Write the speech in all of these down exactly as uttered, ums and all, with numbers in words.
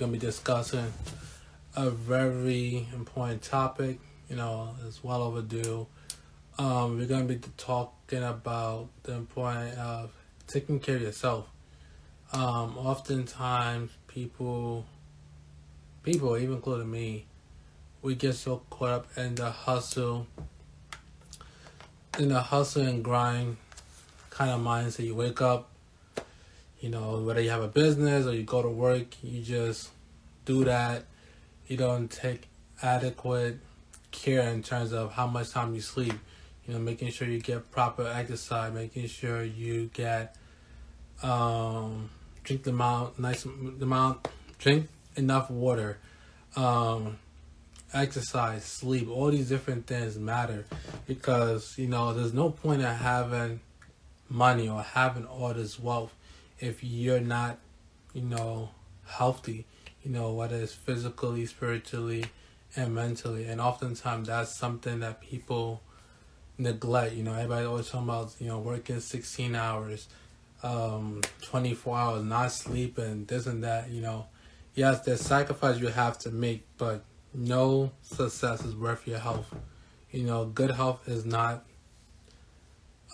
going to be discussing a very important topic. You know, it's well overdue. Um, we're going to be talking about the importance of taking care of yourself. Um, oftentimes, people, people, even including me, we get so caught up in the hustle, in the hustle and grind kind of mindset. You wake up, you know, whether you have a business or you go to work, you just do that. You don't take adequate care in terms of how much time you sleep. You know, making sure you get proper exercise, making sure you get um, drink the amount, nice the amount, drink enough water, um, exercise, sleep. All these different things matter because you know there's no point in having money or having all this wealth if you're not, you know, healthy, you know, whether it's physically, spiritually, and mentally. And oftentimes that's something that people neglect. You know, everybody always talking about, you know, working sixteen hours, um, twenty-four hours, not sleeping, this and that, you know. Yes, there's sacrifice you have to make, but no success is worth your health. You know, good health is not,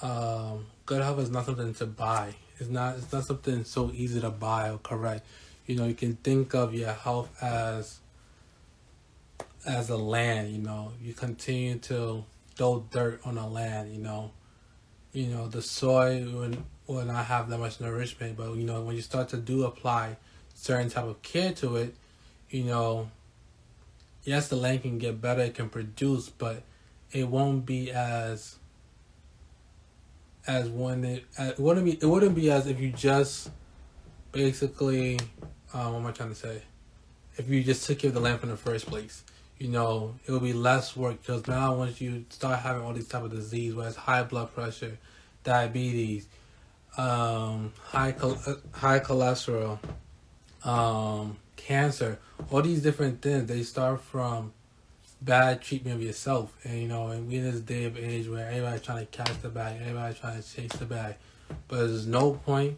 um, good health is not something to buy. It's not it's not something so easy to buy or correct. You know, you can think of your health as as a land, you know. You continue to throw dirt on a land, you know. You know, the soil will, will not have that much nourishment, but, you know, when you start to do apply certain type of care to it, you know, yes, the land can get better, it can produce, but it won't be as... As when it, it wouldn't be, it wouldn't be as if you just basically, um, what am I trying to say? If you just took care of the land from the first place, you know, it would be less work because now once you start having all these type of disease, whether it's high blood pressure, diabetes, um, high col- high cholesterol, um, cancer, all these different things, they start from bad treatment of yourself. And you know, and we in this day of age where everybody's trying to catch the bag, everybody's trying to chase the bag, but there's no point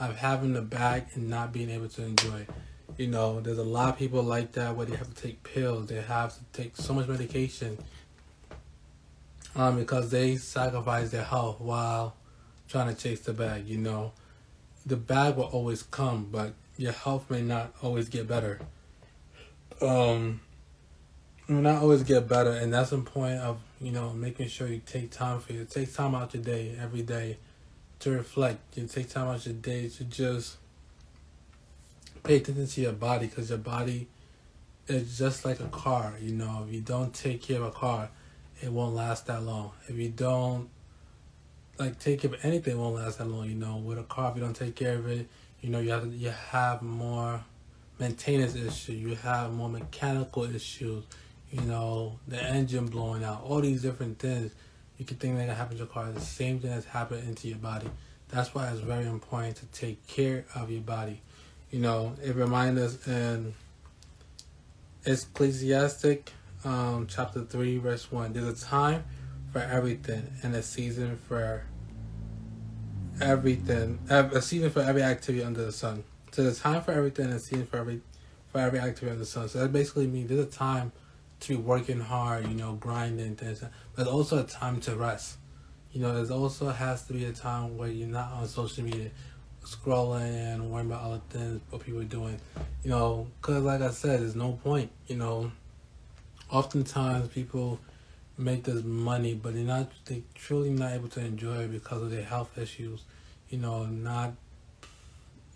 of having the bag and not being able to enjoy it. You know, there's a lot of people like that where they have to take pills, they have to take so much medication um, because they sacrifice their health while trying to chase the bag. You know, the bag will always come, but your health may not always get better. Um, And I always get better, and that's the point of, you know, making sure you take time for you. Take time out your day, every day, to reflect. You take time out your day to just pay attention to your body, because your body is just like a car, you know. If you don't take care of a car, it won't last that long. If you don't, like, take care of anything, it won't last that long, you know. With a car, if you don't take care of it, you know, you have, you have more maintenance issues. You have more mechanical issues. You know, the engine blowing out, all these different things. You can think that happens to your car. The same thing that's happened into your body. That's why it's very important to take care of your body. You know, it reminds us in Ecclesiastic um, chapter three, verse one. There's a time for everything and a season for everything. A season for every activity under the sun. So there's a time for everything and a season for every for every activity under the sun. So that basically means there's a time to be working hard, you know, grinding, things. But also a time to rest. You know, there's also has to be a time where you're not on social media, scrolling and worrying about other things, what people are doing. You know, because like I said, there's no point. You know, oftentimes people make this money, but they're not, they truly not able to enjoy it because of their health issues. You know, not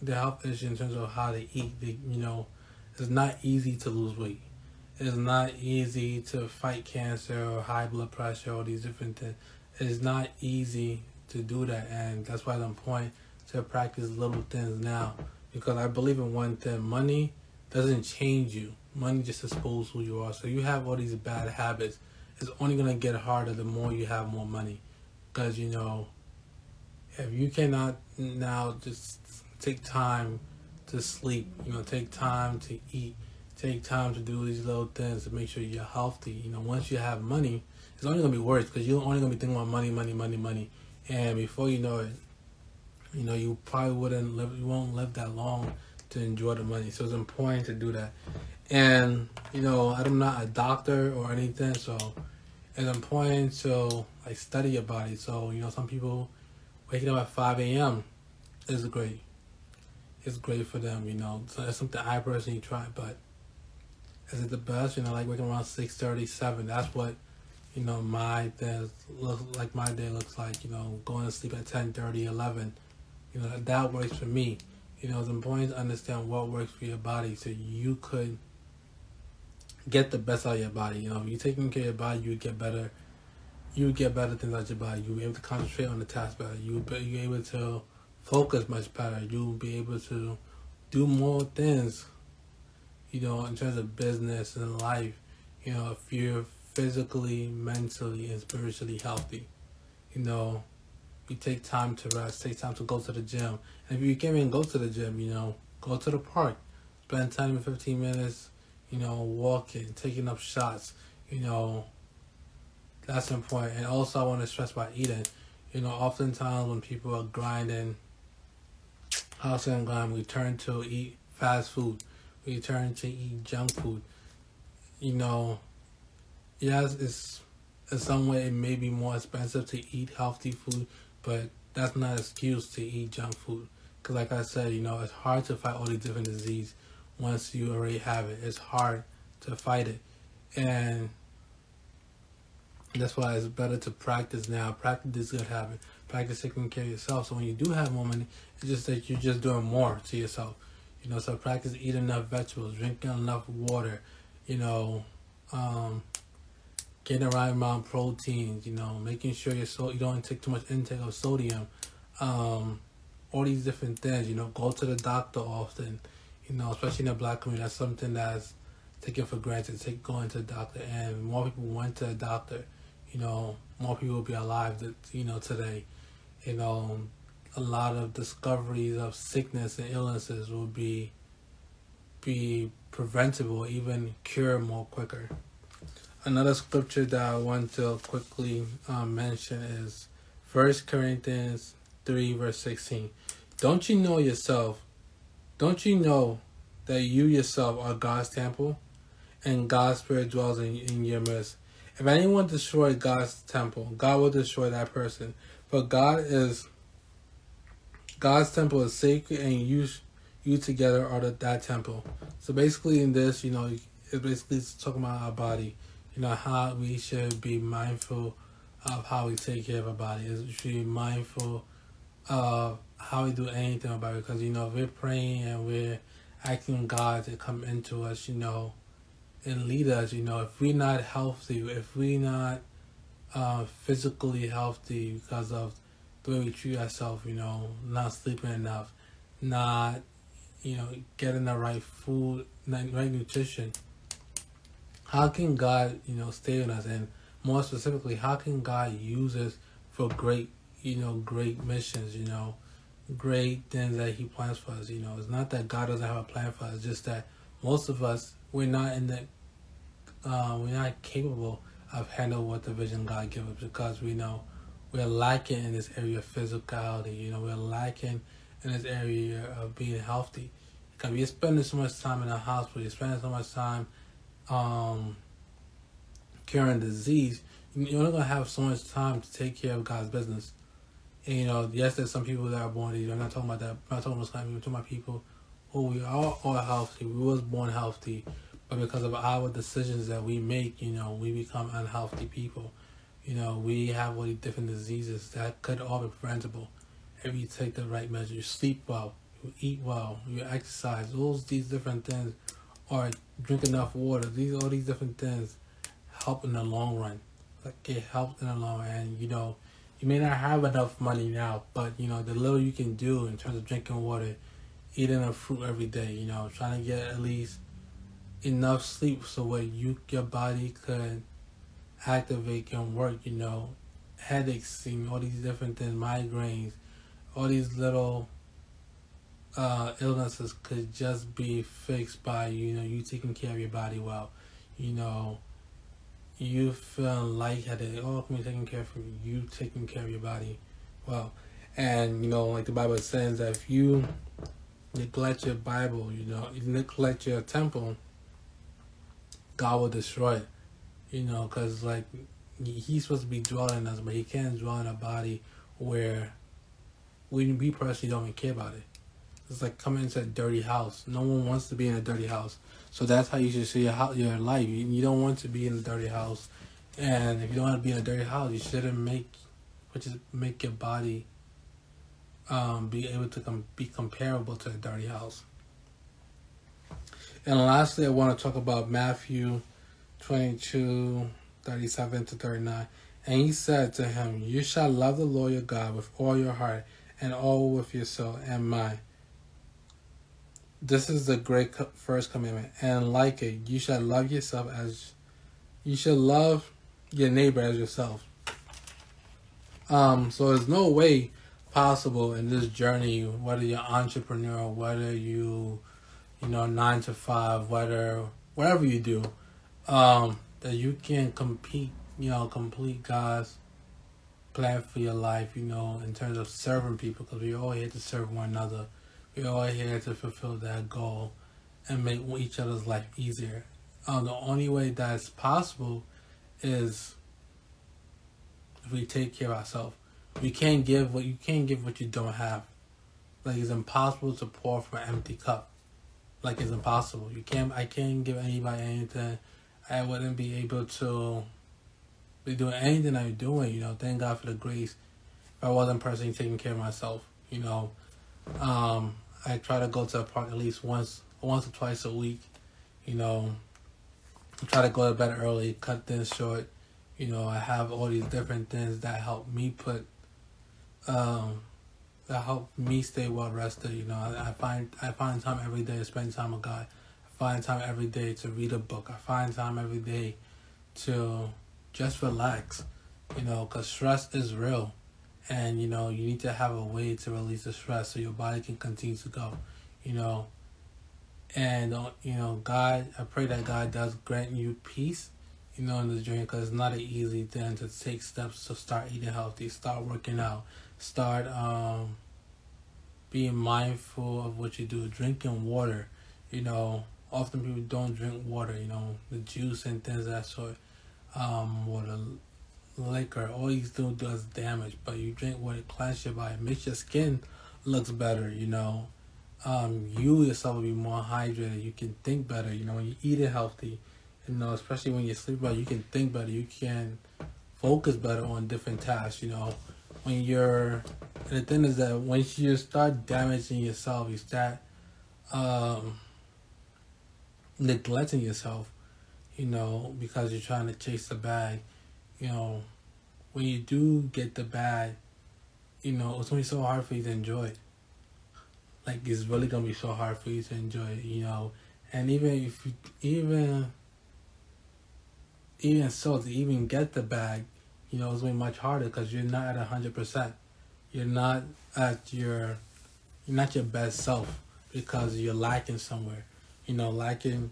their health issues in terms of how they eat. They, you know, it's not easy to lose weight. It's not easy to fight cancer or high blood pressure or these different things. It's not easy to do that, and that's why it's important to practice little things now. Because I believe in one thing: money doesn't change you. Money just exposes who you are. So you have all these bad habits. It's only gonna get harder the more you have more money. Because you know, if you cannot now just take time to sleep, you know, take time to eat. Take time to do these little things to make sure you're healthy. You know, once you have money, it's only going to be worse because you're only going to be thinking about money, money, money, money. And before you know it, you know, you probably wouldn't live, you won't live that long to enjoy the money. So it's important to do that. And, you know, I'm not a doctor or anything, so it's important to, like, study your body. So, you know, some people waking up at five a.m. is great. It's great for them, you know. So that's something I personally try, but is it the best? You know, like waking around six thirty, seven. That's what, you know, my day looks like. My day looks like, you know, going to sleep at ten thirty, eleven. You know, that, that works for me. You know, it's important to understand what works for your body so you could get the best out of your body. You know, if you're taking care of your body, you get better. You get better things out of your body. You'll be able to concentrate on the task better. You'll be able to focus much better. You'll be able to do more things, you know, in terms of business and life, you know, if you're physically, mentally, and spiritually healthy. You know, you take time to rest, take time to go to the gym. And if you can't even go to the gym, you know, go to the park, spend time in fifteen minutes, you know, walking, taking up shots, you know, that's important. And also I want to stress about eating. You know, oftentimes when people are grinding, hustle and grind, we turn to eat fast food. We turn to eat junk food. You know, yes, it's in some way it may be more expensive to eat healthy food, but that's not an excuse to eat junk food. Because like I said, you know, it's hard to fight all these different diseases once you already have it. It's hard to fight it. And that's why it's better to practice now. Practice this good habit. Practice taking care of yourself. So when you do have more money, it's just that you're just doing more to yourself. You know, so practice eating enough vegetables, drinking enough water, you know, um, getting the right amount of proteins, you know, making sure you're so, you don't take too much intake of sodium, um, all these different things, you know, go to the doctor often, you know, especially in the black community. That's something that's taken for granted, take going to the doctor, and more people went to the doctor, you know, more people will be alive, that, you know, today, you know, a lot of discoveries of sickness and illnesses will be be preventable, even cure more quicker. Another scripture that I want to quickly um, mention is First Corinthians three verse sixteen. Don't you know yourself, don't you know that you yourself are God's temple and God's spirit dwells in, in your midst? If anyone destroys God's temple, God will destroy that person. But God is God's temple is sacred, and you, you together are the, that temple. So basically, in this, you know, it basically is talking about our body. You know, how we should be mindful of how we take care of our body. We should be mindful of how we do anything about it. Because, you know, we're praying and we're asking God to come into us, you know, and lead us. You know, if we're not healthy, if we're not uh, physically healthy because of the way we treat ourselves, you know, not sleeping enough, not, you know, getting the right food, not right nutrition, how can God, you know, stay with us? And more specifically, how can God use us for great, you know, great missions, you know, great things that he plans for us? You know, it's not that God doesn't have a plan for us, it's just that most of us, we're not in that, uh, we're not capable of handling what the vision God gives us, because we know we're lacking in this area of physicality. You know, we're lacking in this area of being healthy. Because we're spending so much time in the hospital, you're spending so much time um, curing disease. You're not going to have so much time to take care of God's business. And, you know, yes, there's some people that are born these. I'm not talking about that. I'm not talking about I'm talking about people who we are all healthy. We was born healthy. But because of our decisions that we make, you know, we become unhealthy people. You know, we have all these different diseases that could all be preventable if you take the right measures. You sleep well, you eat well, you exercise. All these different things, or drink enough water. These all these different things help in the long run. Like it helps in the long run. And, you know, you may not have enough money now, but, you know, the little you can do in terms of drinking water, eating a fruit every day. You know, trying to get at least enough sleep so where you your body could activate and work, you know, headaches, you know, all these different things, migraines, all these little uh, illnesses could just be fixed by, you know, you taking care of your body well. You know, you feeling lightheaded, it all can be taken care of from you taking care of your body well. And, you know, like the Bible says, that if you neglect your Bible, you know, you neglect your temple, God will destroy it, you know, because, like, he's supposed to be dwelling in us, but he can't dwell in a body where we, we personally don't even care about it. It's like coming into a dirty house. No one wants to be in a dirty house. So that's how you should see your, your life. You, you don't want to be in a dirty house. And if you don't want to be in a dirty house, you shouldn't make, which is make your body um, be able to com- be comparable to a dirty house. And lastly, I want to talk about Matthew twenty-two, thirty-seven to thirty-nine. And he said to him, "You shall love the Lord your God with all your heart and all with your soul and mind. This is the great first commandment. And like it, you shall love yourself as you shall love your neighbor as yourself." Um, so there's no way possible in this journey, whether you're entrepreneur, whether you, you know, nine to five, whether whatever you do, um, that you can compete, you know, complete God's plan for your life, you know, in terms of serving people, because we all here to serve one another. We're all here to fulfill that goal and make each other's life easier. Um, the only way that's possible is if we take care of ourselves. We can't give what you can't give what you don't have. Like, it's impossible to pour from an empty cup. Like, it's impossible. You can't. I can't give anybody anything. I wouldn't be able to be doing anything I'm doing. You know, thank God for the grace. If I wasn't personally taking care of myself, you know. Um, I try to go to a park at least once, once or twice a week, you know, I try to go to bed early, cut things short, you know, I have all these different things that help me put, um, that help me stay well rested, you know, I, I find, I find time every day to spend time with God, I find time every day to read a book, I find time every day to just relax, you know, because stress is real. And, you know, you need to have a way to release the stress so your body can continue to go, you know. And, you know, God, I pray that God does grant you peace, you know, in this journey, because it's not an easy thing to take steps to start eating healthy, start working out, start um, being mindful of what you do, drinking water, you know. Often people don't drink water, you know, the juice and things of that sort, um, water. Liquor, all these do does damage, but you drink what it cleanses your body, makes your skin looks better, you know. Um, you yourself will be more hydrated, you can think better, you know, when you eat it healthy, you know, especially when you sleep better, you can think better, you can focus better on different tasks, you know. When you're, and the thing is that once you start damaging yourself, you start um, neglecting yourself, you know, because you're trying to chase the bag. You know, when you do get the bad, you know, it's going to be so hard for you to enjoy it. Like, it's really going to be so hard for you to enjoy it, you know. And even if you, even, even so, to even get the bag, you know, it's going to be much harder because you're not at one hundred percent. You're not at your, you're not your best self because you're lacking somewhere. You know, lacking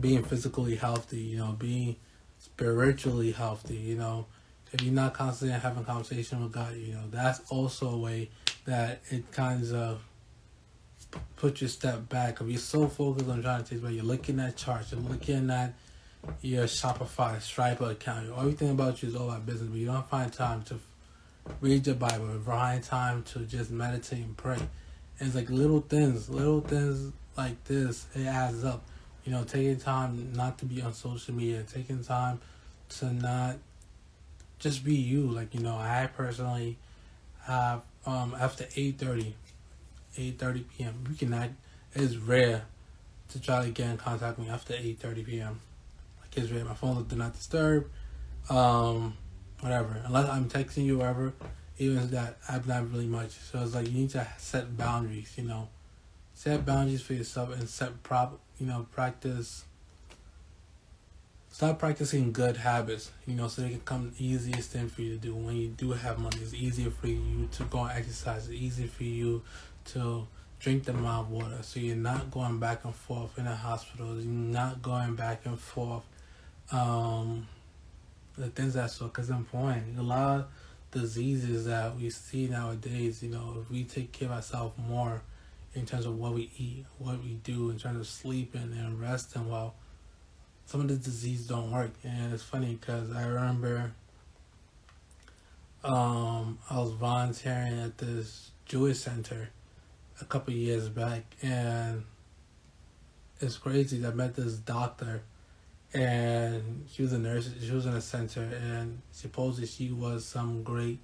being physically healthy, you know, being spiritually healthy, you know, if you're not constantly having conversation with God, you know, that's also a way that it kind of puts your step back. If you're so focused on trying to take, but you're looking at charts, you're looking at your Shopify, Stripe account, everything about you is all about business, but you don't find time to read your Bible, you find time to just meditate and pray. And it's like little things, little things like this, it adds up. You know, taking time not to be on social media, taking time to not just be you. Like, you know, I personally have, um, after eight thirty p.m., we cannot, it's rare to try to get in contact with me after eight thirty p.m. Like, it's rare. My phone do not disturb, um, whatever. Unless I'm texting you, whatever, even that, I'm not really much. So it's like you need to set boundaries, you know. Set boundaries for yourself and set prop. You know, practice. Stop practicing good habits. You know, so they can come the easiest thing for you to do when you do have money. It's easier for you to go and exercise. It's easier for you to drink the mild water. So you're not going back and forth in the hospital. You're not going back and forth. Um, the things that so, because I'm important. A lot of diseases that we see nowadays. You know, if we take care of ourselves more in terms of what we eat, what we do, in terms of sleeping and resting, well, some of the diseases don't work. And it's funny because I remember um, I was volunteering at this Jewish center a couple of years back, and it's crazy. I met this doctor, and she was a nurse. She was in a center, and supposedly she was some great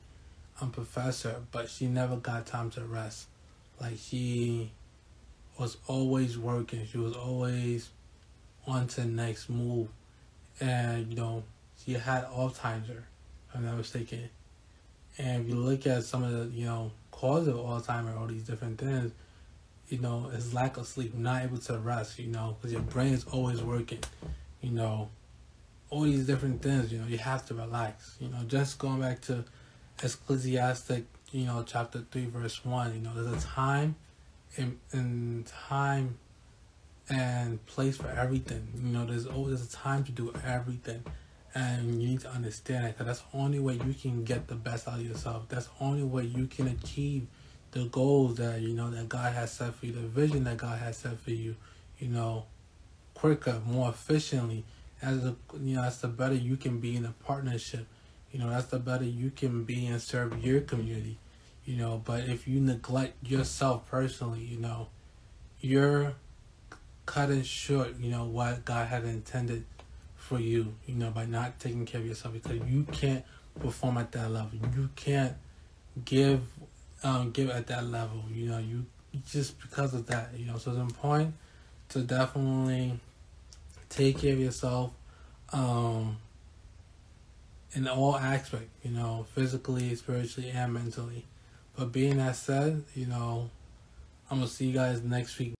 um, professor, but she never got time to rest. Like, she was always working. She was always on to the next move. And, you know, she had Alzheimer's, if I'm not mistaken. And if you look at some of the, you know, cause of Alzheimer's, all these different things, you know, it's lack of sleep, not able to rest, you know, because your brain is always working. You know, all these different things, you know, you have to relax. You know, just going back to Ecclesiastic, you know, chapter three, verse one, you know, there's a time and, and time and place for everything. You know, there's always a time to do everything. And you need to understand that, 'cause that's the only way you can get the best out of yourself. That's the only way you can achieve the goals that, you know, that God has set for you, the vision that God has set for you, you know, quicker, more efficiently. As the, you know, that's the better you can be in a partnership. You know, that's the better you can be and serve your community. You know, but if you neglect yourself personally, you know, you're cutting short, you know, what God had intended for you, you know, by not taking care of yourself, because you can't perform at that level. You can't give um give at that level, you know, you just because of that, you know. So it's important to definitely take care of yourself um, in all aspects, you know, physically, spiritually, and mentally. But being that said, you know, I'm going to see you guys next week.